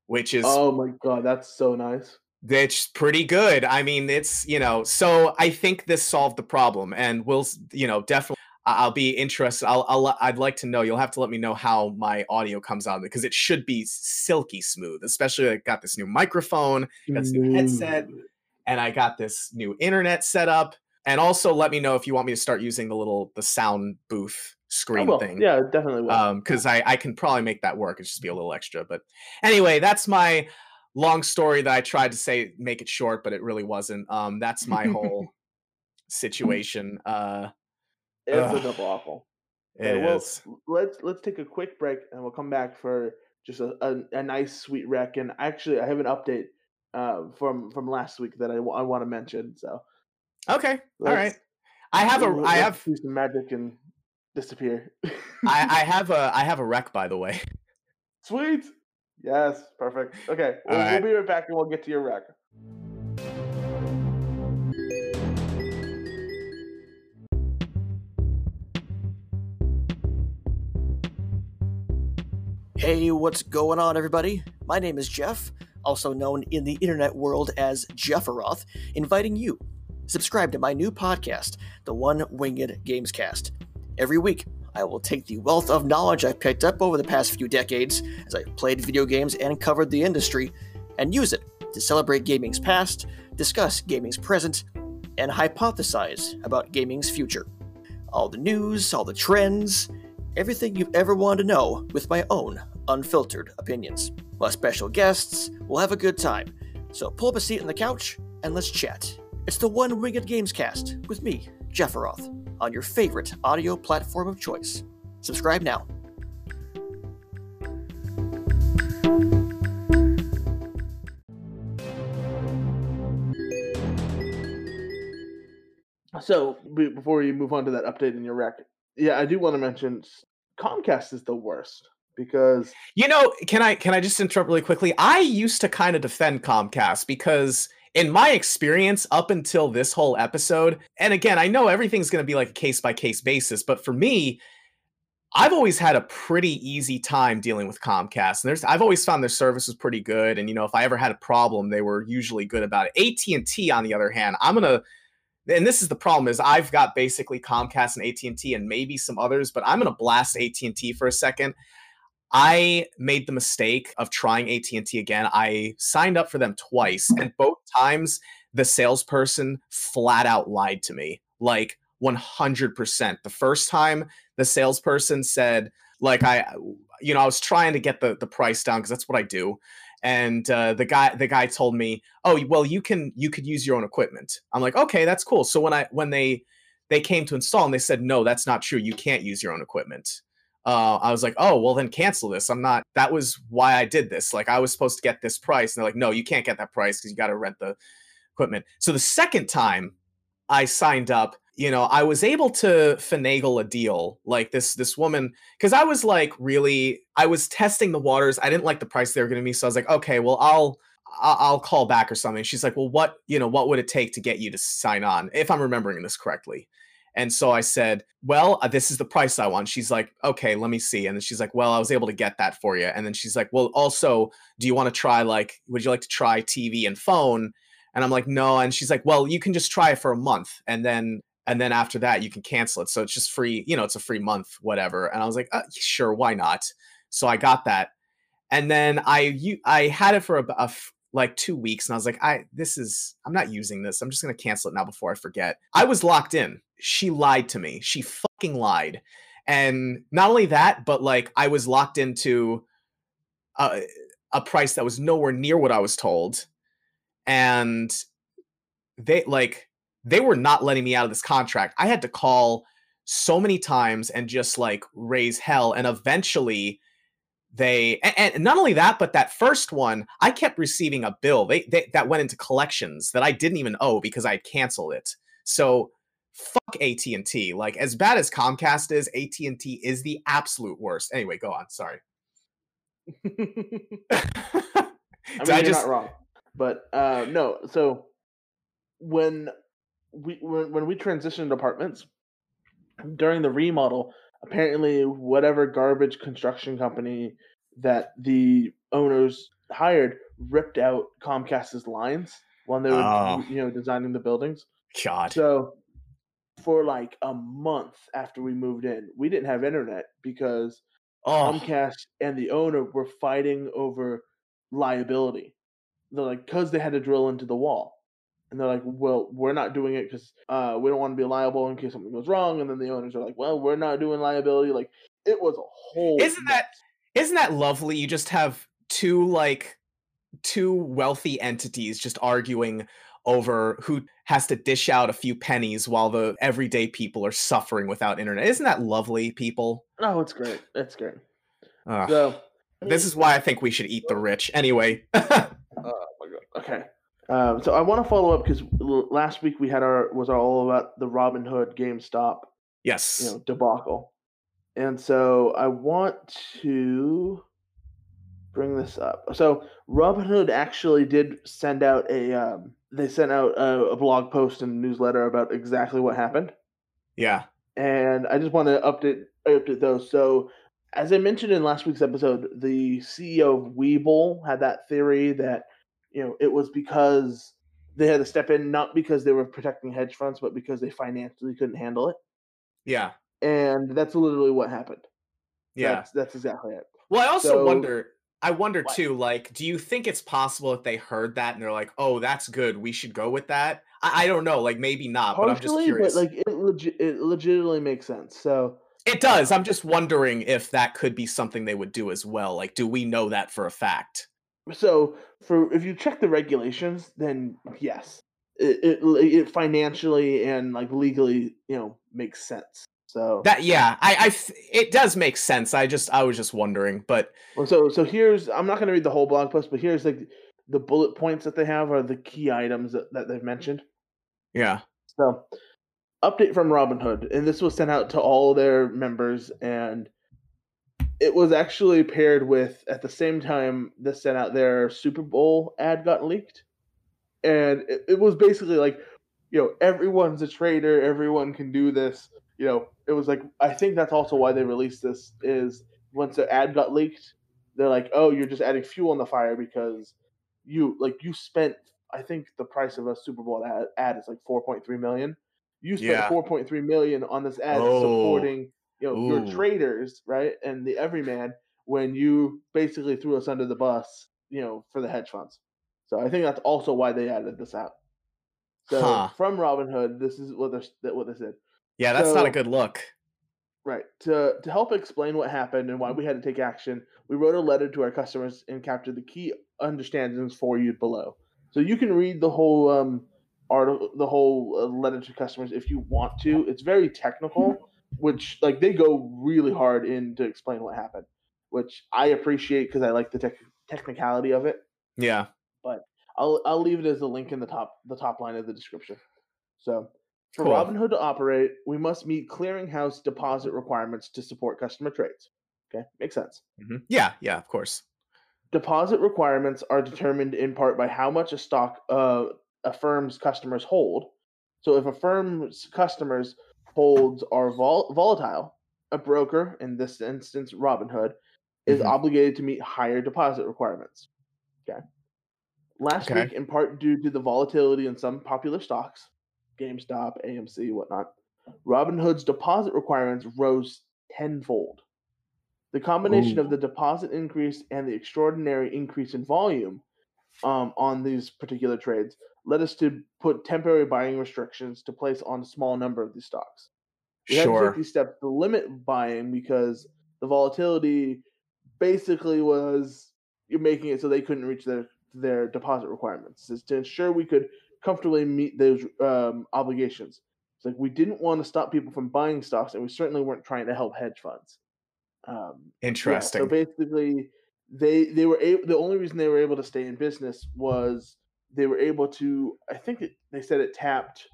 which is, oh my God, that's so nice. That's pretty good. I mean, it's, you know, so I think this solved the problem and we'll, you know, definitely I'll be interested. I'd like to know, you'll have to let me know how my audio comes out because it should be silky smooth, especially I got this new microphone, got this new headset, and I got this new internet set up. And also let me know if you want me to start using the sound booth screen thing. Yeah, definitely will. Because I can probably make that work. It's just be a little extra. But anyway, that's my long story that I tried to say, make it short, but it really wasn't. That's my whole situation. It's a double awful. It is. Let's take a quick break and we'll come back for just a nice sweet wreck. And actually, I have an update from last week that I want to mention. So. Okay. All right. I have do some magic and disappear. I have a wreck, by the way. Sweet. Yes. Perfect. Okay. We'll be right back and we'll get to your wreck. Hey, what's going on, everybody? My name is Jeff, also known in the internet world as Jefferoth, inviting you. Subscribe to my new podcast, The One Winged Gamescast. Every week, I will take the wealth of knowledge I've picked up over the past few decades as I played video games and covered the industry, and use it to celebrate gaming's past, discuss gaming's present, and hypothesize about gaming's future. All the news, all the trends, everything you've ever wanted to know with my own unfiltered opinions. Plus special guests, we'll have a good time. So pull up a seat on the couch and let's chat. It's the One Winged Gamescast with me, Jefferoth, on your favorite audio platform of choice. Subscribe now. So, before you move on to that update in your rec, yeah, I do want to mention Comcast is the worst. Because, you know, can I just interrupt really quickly? I used to kind of defend Comcast because, in my experience, up until this whole episode, and again, I know everything's going to be like a case-by-case basis, but for me, I've always had a pretty easy time dealing with Comcast. And I've always found their service was pretty good, and, you know, if I ever had a problem, they were usually good about it. AT&T, on the other hand, and this is the problem, is I've got basically Comcast and AT&T and maybe some others, but I'm going to blast AT&T for a second. I made the mistake of trying AT&T again. I signed up for them twice, and both times the salesperson flat out lied to me, like 100%. The first time the salesperson said, like, I was trying to get the price down because that's what I do. And the guy told me, oh, well, you could use your own equipment. I'm like, okay, that's cool. So when they came to install and they said, no, that's not true. You can't use your own equipment. I was like, oh, well, then cancel this. that was why I did this. Like, I was supposed to get this price. And they're like, no, you can't get that price because you got to rent the equipment. So the second time I signed up, you know, I was able to finagle a deal like this woman, because I was like, really, I was testing the waters. I didn't like the price they were giving me. So I was like, okay, well, I'll call back or something. She's like, well, what would it take to get you to sign on, if I'm remembering this correctly? And so I said, well, this is the price I want. She's like, okay, let me see. And then she's like, well, I was able to get that for you. And then she's like, well, also, do you want to try, like, would you like to try TV and phone? And I'm like, no. And she's like, well, you can just try it for a month. And then after that, you can cancel it. So it's just free, you know, it's a free month, whatever. And I was like, sure, why not? So I got that. And then I had it for about like 2 weeks. And I was like, I'm not using this. I'm just going to cancel it now before I forget. I was locked in. She lied to me. She fucking lied. And not only that, but like I was locked into a price that was nowhere near what I was told. And they were not letting me out of this contract. I had to call so many times and just like raise hell. And eventually and not only that, but that first one, I kept receiving a bill that went into collections that I didn't even owe because I had canceled it. So fuck AT&T. Like, as bad as Comcast is, AT&T is the absolute worst. Anyway, go on. Sorry. You're not wrong. But no, so when we transitioned apartments during the remodel, apparently whatever garbage construction company that the owners hired ripped out Comcast's lines when they were designing the buildings. God. So for like a month after we moved in, we didn't have internet because Comcast and the owner were fighting over liability. They're like, because they had to drill into the wall. And they're like, well, we're not doing it because we don't want to be liable in case something goes wrong. And then the owners are like, well, we're not doing liability. Like, it was a whole... Isn't that lovely? You just have two wealthy entities just arguing over who has to dish out a few pennies while the everyday people are suffering without internet. Isn't that lovely, people? Oh, it's great. It's great. So, this is why I think we should eat the rich. Anyway. Oh my god. Okay. So I want to follow up because last week we had was all about the Robinhood GameStop, yes, debacle, and so I want to bring this up. So Robinhood actually did send out a blog post and newsletter about exactly what happened. Yeah, and I just want to update those. So, as I mentioned in last week's episode, the CEO of Webull had that theory that, it was because they had to step in, not because they were protecting hedge funds, but because they financially couldn't handle it. Yeah. And that's literally what happened. Yeah. That's exactly it. Well, I also wonder too, like, do you think it's possible that they heard that and they're like, oh, that's good, we should go with that? I don't know. Like, maybe not, partially, but I'm just curious. But, like, it legitimately makes sense. So... It does. I'm just wondering if that could be something they would do as well. Like, do we know that for a fact? So, if you check the regulations, then yes, it financially and like legally, makes sense. So that, yeah, it does make sense. I was just wondering, but so here's, I'm not going to read the whole blog post, but here's like the bullet points that they have are the key items that they've mentioned. Yeah. So. Update from Robinhood, and this was sent out to all their members, and it was actually paired with, at the same time this sent out, their Super Bowl ad got leaked, and it was basically like, everyone's a trader, everyone can do this. It was like, I think that's also why they released this, is once the ad got leaked, they're like, oh, you're just adding fuel on the fire because you spent, I think the price of a Super Bowl ad is like $4.3 million. You spent $4.3 million on this ad supporting your traders, right? And the everyman, when you basically threw us under the bus, for the hedge funds. So I think that's also why they added this out. So from Robinhood, this is what they said. Yeah, that's not a good look. Right. To help explain what happened and why we had to take action, we wrote a letter to our customers and captured the key understandings for you below. So you can read the whole article, the whole letter to customers, if you want to. It's very technical, which like they go really hard in to explain what happened, which I appreciate because I like the technicality of it. Yeah, but I'll leave it as a link in the top line of the description. So for Robinhood to operate, we must meet clearinghouse deposit requirements to support customer trades. Okay, makes sense. Mm-hmm. Yeah, of course. Deposit requirements are determined in part by how much a stock a firm's customers hold. So if a firm's customers holds are volatile. A broker, in this instance Robinhood, is obligated to meet higher deposit requirements. Okay. Last week, in part due to the volatility in some popular stocks, GameStop, AMC, whatnot, Robinhood's deposit requirements rose tenfold. The combination of the deposit increase and the extraordinary increase in volume on these particular trades led us to put temporary buying restrictions to place on a small number of these stocks. We had to take these steps to limit buying because the volatility basically was making it so they couldn't reach their deposit requirements. It's to ensure we could comfortably meet those obligations. It's like we didn't want to stop people from buying stocks, and we certainly weren't trying to help hedge funds. Interesting. Yeah, so basically, they were able, the only reason they were able to stay in business was they were able to, I think they said it tapped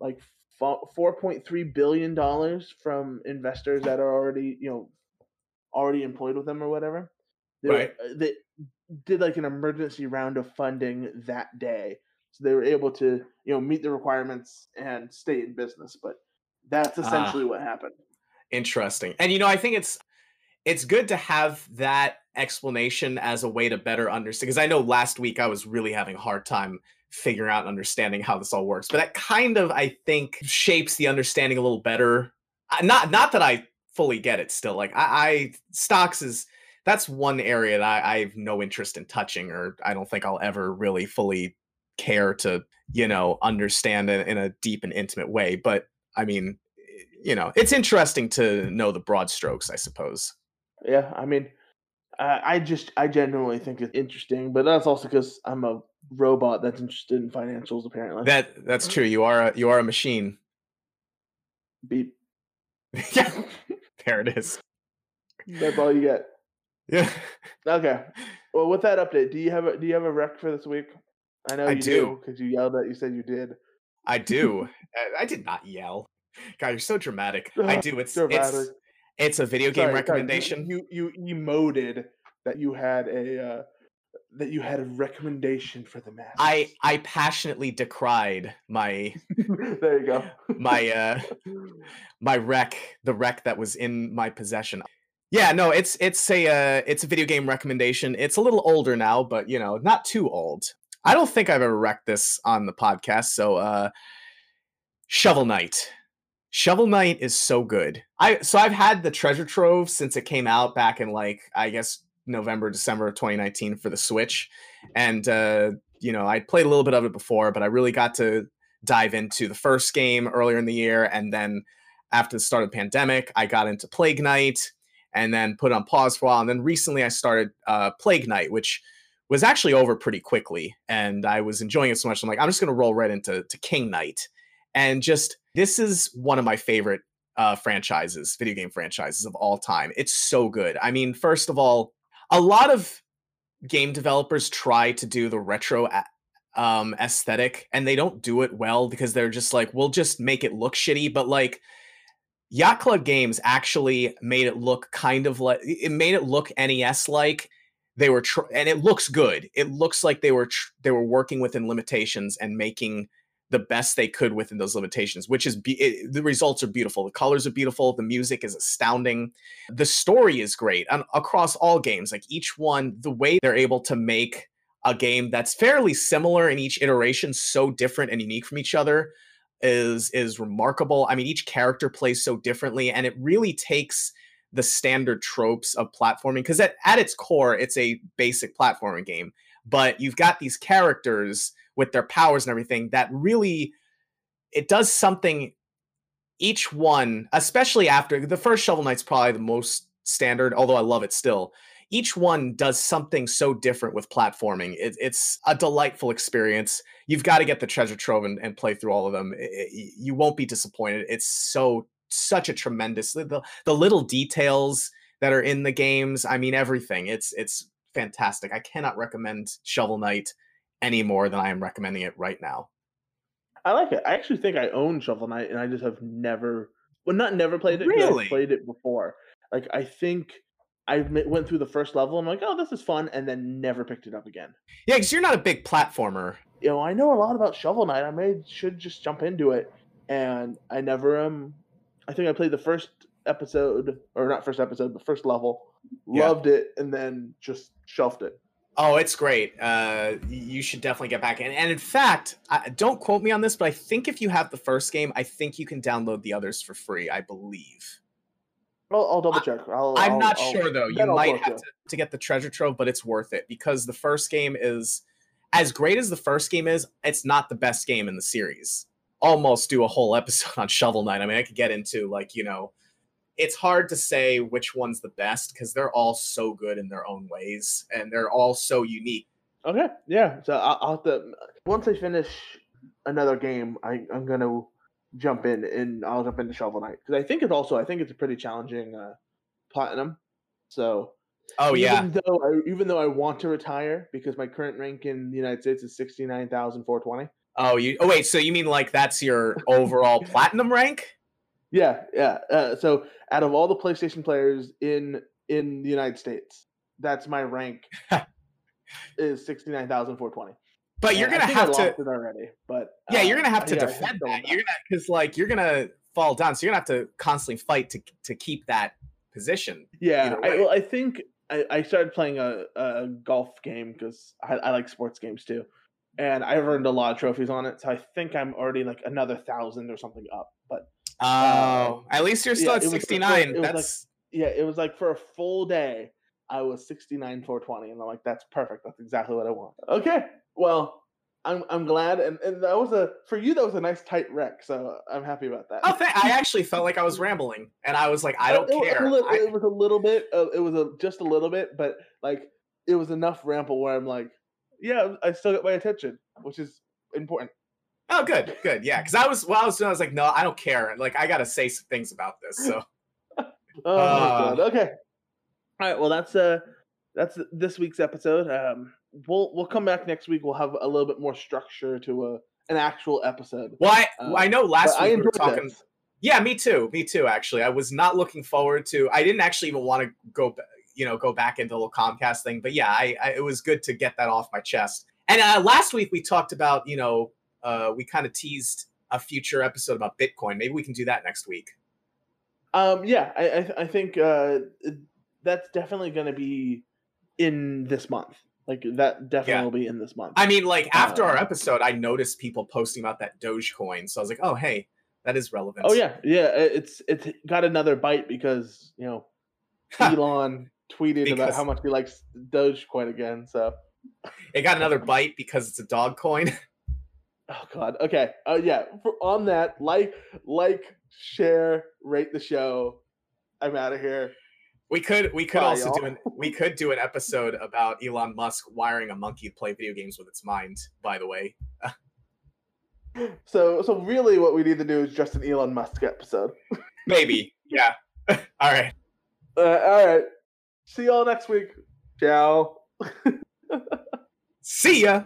like $4.3 billion from investors that are already employed with them or whatever. They did like an emergency round of funding that day. So they were able to, meet the requirements and stay in business. But that's essentially what happened. Interesting. And, I think it's good to have that explanation as a way to better understand. Because I know last week I was really having a hard time figuring out and understanding how this all works. But that kind of, I think, shapes the understanding a little better. Not that I fully get it still. Like, I stocks is... That's one area that I have no interest in touching, or I don't think I'll ever really fully care to, understand it in a deep and intimate way. But I mean, it's interesting to know the broad strokes, I suppose. Yeah, I mean, I genuinely think it's interesting, but that's also because I'm a robot that's interested in financials. Apparently, that's true. You are a machine. Beep. Yeah, there it is. That's all you get. Yeah. Okay. Well, with that update, do you have a rec for this week? I know you do, because you yelled at. You said you did. I do. I did not yell. God, you're so dramatic. I do. It's a video game recommendation. You emoted that you had a recommendation for the masses. I passionately decried my there you go my the rec that was in my possession. Yeah, no, it's a video game recommendation. It's a little older now, but not too old. I don't think I've ever wrecked this on the podcast. So, Shovel Knight. Shovel Knight is so good. I've had the Treasure Trove since it came out back in November, December of 2019 for the Switch, and I'd played a little bit of it before, but I really got to dive into the first game earlier in the year, and then after the start of the pandemic, I got into Plague Knight. And then put on pause for a while. And then recently I started Plague Knight, which was actually over pretty quickly. And I was enjoying it so much. I'm like, I'm just going to roll right into King Knight. And this is one of my favorite video game franchises of all time. It's so good. I mean, first of all, a lot of game developers try to do the retro aesthetic, and they don't do it well because they're just like, we'll just make it look shitty. But Yacht Club Games actually made it look look NES-like. They were, and it looks good. It looks like they were working within limitations and making the best they could within those limitations, which is the results are beautiful. The colors are beautiful. The music is astounding. The story is great, and across all games. Like each one, the way they're able to make a game that's fairly similar in each iteration, so different and unique from each other, is remarkable. I mean, each character plays so differently, and it really takes the standard tropes of platforming, because at its core, it's a basic platforming game, but you've got these characters with their powers and everything that really, it does something, each one, especially after, the first Shovel Knight's probably the most standard, although I love it still. Each one does something so different with platforming. It's a delightful experience. You've got to get the Treasure Trove and play through all of them. You won't be disappointed. It's such a tremendous, the little details that are in the games. I mean, everything. It's fantastic. I cannot recommend Shovel Knight any more than I am recommending it right now. I like it. I actually think I own Shovel Knight, and I just have never played it. Really? I've played it before. Like, I think I went through the first level. I'm like, oh, this is fun, and then never picked it up again. Yeah, because you're not a big platformer. I know a lot about Shovel Knight. I should just jump into it, and I never am. I think I played the first episode, or not first episode, but first level. Yeah. Loved it, and then just shelved it. Oh, it's great. You should definitely get back in. And in fact, don't quote me on this, but I think if you have the first game, I think you can download the others for free, I believe. I'll double check. I'm not sure, though. You might have to get the treasure trove, but it's worth it because the first game is, as great as the first game is, it's not the best game in the series. Almost do a whole episode on Shovel Knight. I mean, I could get into, like, you know, it's hard to say which one's the best because they're all so good in their own ways and they're all so unique. Okay, yeah. So I'll have to, once I finish another game, I'm going to jump in and I'll jump into Shovel Knight because I think it's a pretty challenging platinum. So, oh yeah. Even though I want to retire because my current rank in the United States is 69,420. Oh wait, so you mean like that's your overall platinum rank? Yeah. So out of all the PlayStation players in the United States, that's my rank is 69,420. But you're gonna have to. Lost it already, but yeah, you're gonna have to defend that. You're gonna, because like you're gonna fall down, so you're gonna have to constantly fight to keep that position. Yeah, I think I started playing a golf game because I like sports games too, and I've earned a lot of trophies on it. So I think I'm already like another 1,000 or something up. But at least you're still at 69. It was like for a full day, I was 69,420, and I'm like, that's perfect. That's exactly what I want. Okay. Well, I'm glad, and that was for you that was a nice tight rec, so I'm happy about that. Oh, I actually felt like I was rambling, and I was like, I don't care. It was just a little bit, but like it was enough ramble where I'm like, yeah, I still got my attention, which is important. Oh, good, yeah, because I was like, no, I don't care. Like I gotta say some things about this, so. Oh my God. Okay. All right. Well, that's this week's episode. We'll come back next week. We'll have a little bit more structure to an actual episode. Well, I know last week we were talking. This. Yeah, me too. Actually, I was not looking forward to. I didn't actually even want to go back into the little Comcast thing. But yeah, it was good to get that off my chest. And last week we talked about we kind of teased a future episode about Bitcoin. Maybe we can do that next week. Yeah, I think that's definitely going to be in this month. Like, that definitely will be in this month. I mean, like, after our episode, I noticed people posting about that Dogecoin. So I was like, oh, hey, that is relevant. Oh, yeah. Yeah, it's got another bite because, you know, Elon tweeted about how much he likes Dogecoin again. So it got another bite because it's a dog coin. Oh, God. Okay. Oh, yeah. On that, like, share, rate the show. I'm out of here. We could also y'all. do an episode about Elon Musk wiring a monkey to play video games with its mind, by the way. So really what we need to do is just an Elon Musk episode. Maybe. Yeah. All right. All right. See y'all next week. Ciao. See ya.